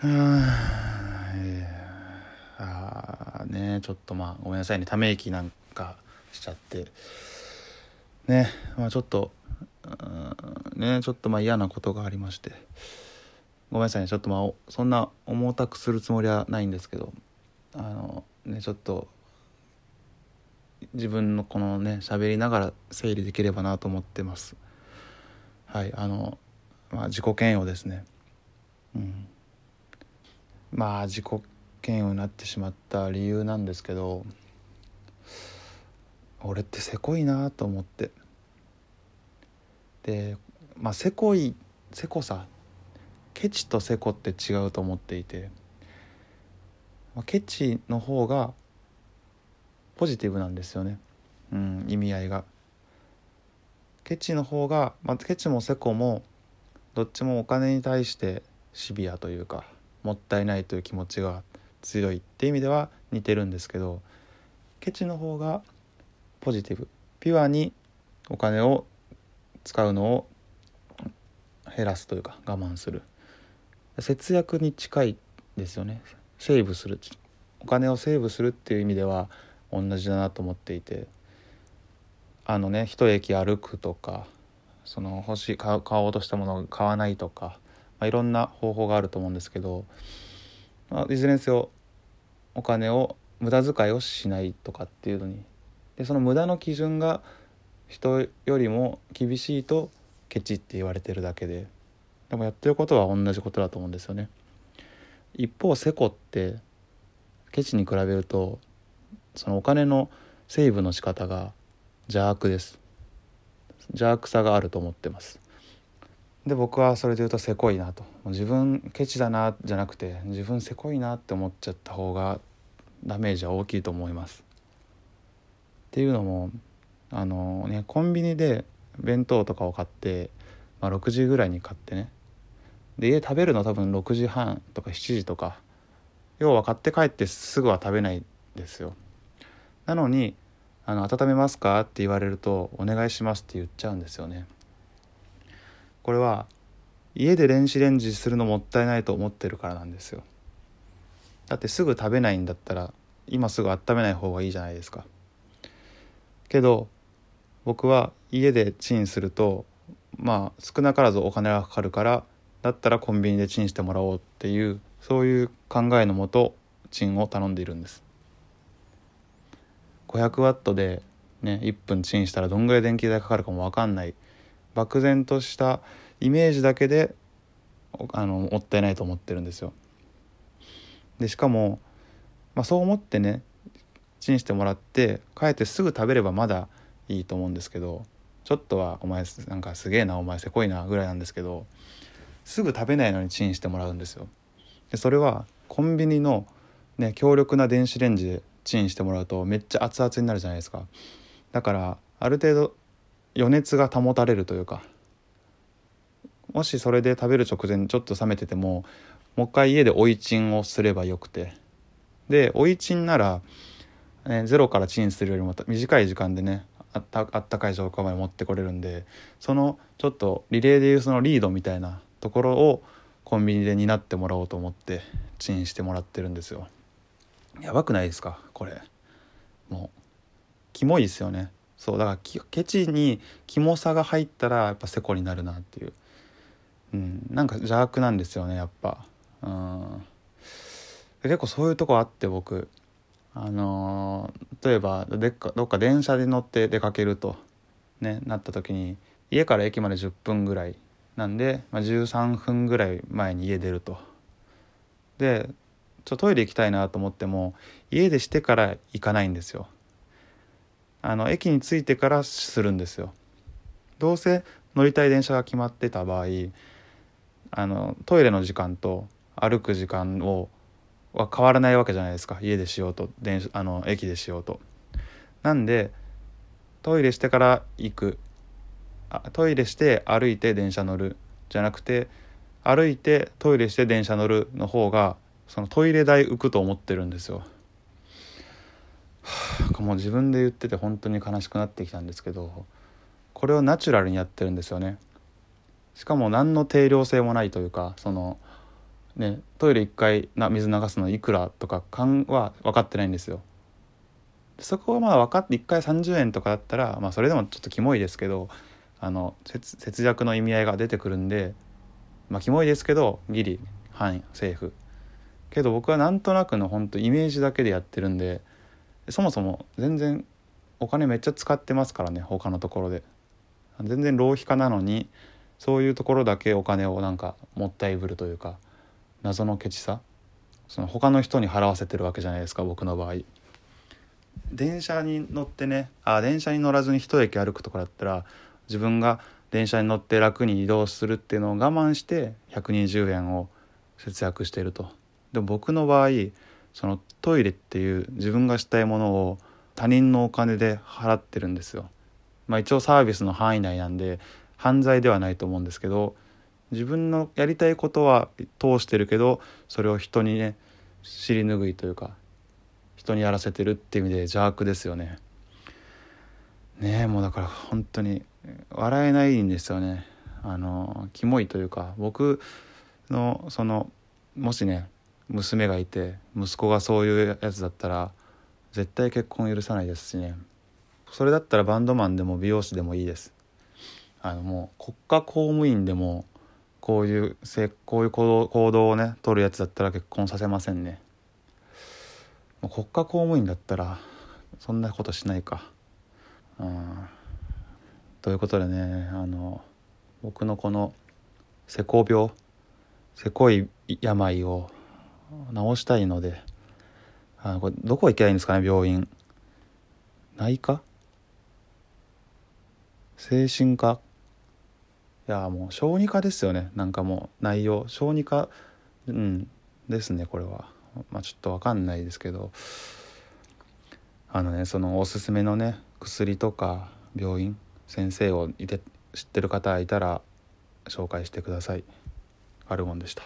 ちょっとごめんなさいね、ため息なんかしちゃってね、ちょっと嫌なことがありまして、ごめんなさいね、ちょっとそんな重たくするつもりはないんですけど、ちょっと自分のこのね喋りながら整理できればなと思ってます。はい、自己嫌悪ですね。自己嫌悪になってしまった理由なんですけど、俺ってせこいなと思って、でせこさ、ケチとせこって違うと思っていて、ケチの方がポジティブなんですよね、意味合いが。ケチの方が、ケチもセコもどっちもお金に対してシビアというか、もったいないという気持ちが強いって意味では似てるんですけど、ケチの方がポジティブ、ピュアにお金を使うのを減らすというか我慢する、節約に近いですよね。セーブする、お金をセーブするっていう意味では同じだなと思っていて、一駅歩くとか、買おうとしたものを買わないとか、いろんな方法があると思うんですけど、いずれにせよお金を無駄遣いをしないとかっていうのに、でその無駄の基準が人よりも厳しいとケチって言われてるだけで、でもやってることは同じことだと思うんですよね。一方セコってケチに比べると、そのお金のセーブの仕方が邪悪です。邪悪さがあると思ってます。で僕はそれで言うとせこいなと、自分ケチだなじゃなくて、自分せこいなって思っちゃった方がダメージは大きいと思います。っていうのもコンビニで弁当とかを買って、6時ぐらいに買ってね、で家食べるの多分6時半とか7時とか、要は買って帰ってすぐは食べないですよ。なのに温めますかって言われるとお願いしますって言っちゃうんですよね。これは家で電子レンジするのもったいないと思ってるからなんですよ。だってすぐ食べないんだったら今すぐ温めない方がいいじゃないですか。けど僕は家でチンすると少なからずお金がかかるから、だったらコンビニでチンしてもらおうっていう、そういう考えのもとチンを頼んでいるんです。500ワットで1分チンしたらどんぐらい電気代かかるかも分かんない、漠然としたイメージだけでもったいないと思ってるんですよ。でしかも、そう思ってチンしてもらって帰ってすぐ食べればまだいいと思うんですけど、ちょっとはお前なんかすげえな、お前せこいなぐらいなんですけど、すぐ食べないのにチンしてもらうんですよ。でそれはコンビニの強力な電子レンジでチンしてもらうとめっちゃ熱々になるじゃないですか。だからある程度余熱が保たれるというか、もしそれで食べる直前にちょっと冷めてても、もう一回家で追いチンをすればよくて、で追いチンならゼロからチンするよりも短い時間であったかい状況まで持ってこれるんで、そのちょっとリレーでいうそのリードみたいなところをコンビニで担ってもらおうと思ってチンしてもらってるんですよ。やばくないですかこれ。もうキモいですよね。そうだから、ケチにキモさが入ったらやっぱセコになるなっていう、なんか邪悪なんですよねやっぱ。結構そういうとこあって、僕例えばどっか電車で乗って出かけると、なった時に家から駅まで10分ぐらいなんで、13分ぐらい前に家出ると、でトイレ行きたいなと思っても家出してから行かないんですよ。駅に着いてからするんですよ。どうせ乗りたい電車が決まってた場合、トイレの時間と歩く時間は変わらないわけじゃないですか。家でしようと駅でしようと。なんでトイレしてから行く、トイレして歩いて電車乗るじゃなくて、歩いてトイレして電車乗るの方がそのトイレ代浮くと思ってるんですよ。もう自分で言ってて本当に悲しくなってきたんですけど、これをナチュラルにやってるんですよね。しかも何の定量性もないというか、ね、トイレ1回水流すのいくらとかは分かってないんですよ。そこはまだ分かって1回30円とかだったら、まあ、それでもちょっとキモいですけど節約の意味合いが出てくるんで、まあ、キモいですけどギリ範囲セーフけど、僕はなんとなくの本当イメージだけでやってるんで、そもそも全然お金めっちゃ使ってますからね、他のところで全然浪費家なのに、そういうところだけお金をなんかもったいぶるというか、謎のケチさ、その他の人に払わせてるわけじゃないですか。僕の場合電車に乗ってね、電車に乗らずに一駅歩くとかだったら、自分が電車に乗って楽に移動するっていうのを我慢して120円を節約していると。でも僕の場合、そのトイレっていう自分がしたいものを他人のお金で払ってるんですよ。まあ一応サービスの範囲内なんで犯罪ではないと思うんですけど、自分のやりたいことは通してるけど、それを人にね、尻拭いというか人にやらせてるっていう意味で邪悪ですよね。ねえ、もうだから本当に笑えないんですよね。キモいというか、僕のそのもしね娘がいて息子がそういうやつだったら絶対結婚許さないですしね。それだったらバンドマンでも美容師でもいいです。もう国家公務員でもこういう行動をね取るやつだったら結婚させませんね。もう国家公務員だったらそんなことしないか。ということでね、僕のこのせこ病、せこい病を治したいので、これどこ行けばいいんですかね、病院。内科？精神科？いやもう小児科ですよね。なんかもう内容小児科、ですねこれは。まあちょっと分かんないですけど、そのおすすめのね薬とか病院、先生を知ってる方いたら紹介してください。あるもんでした。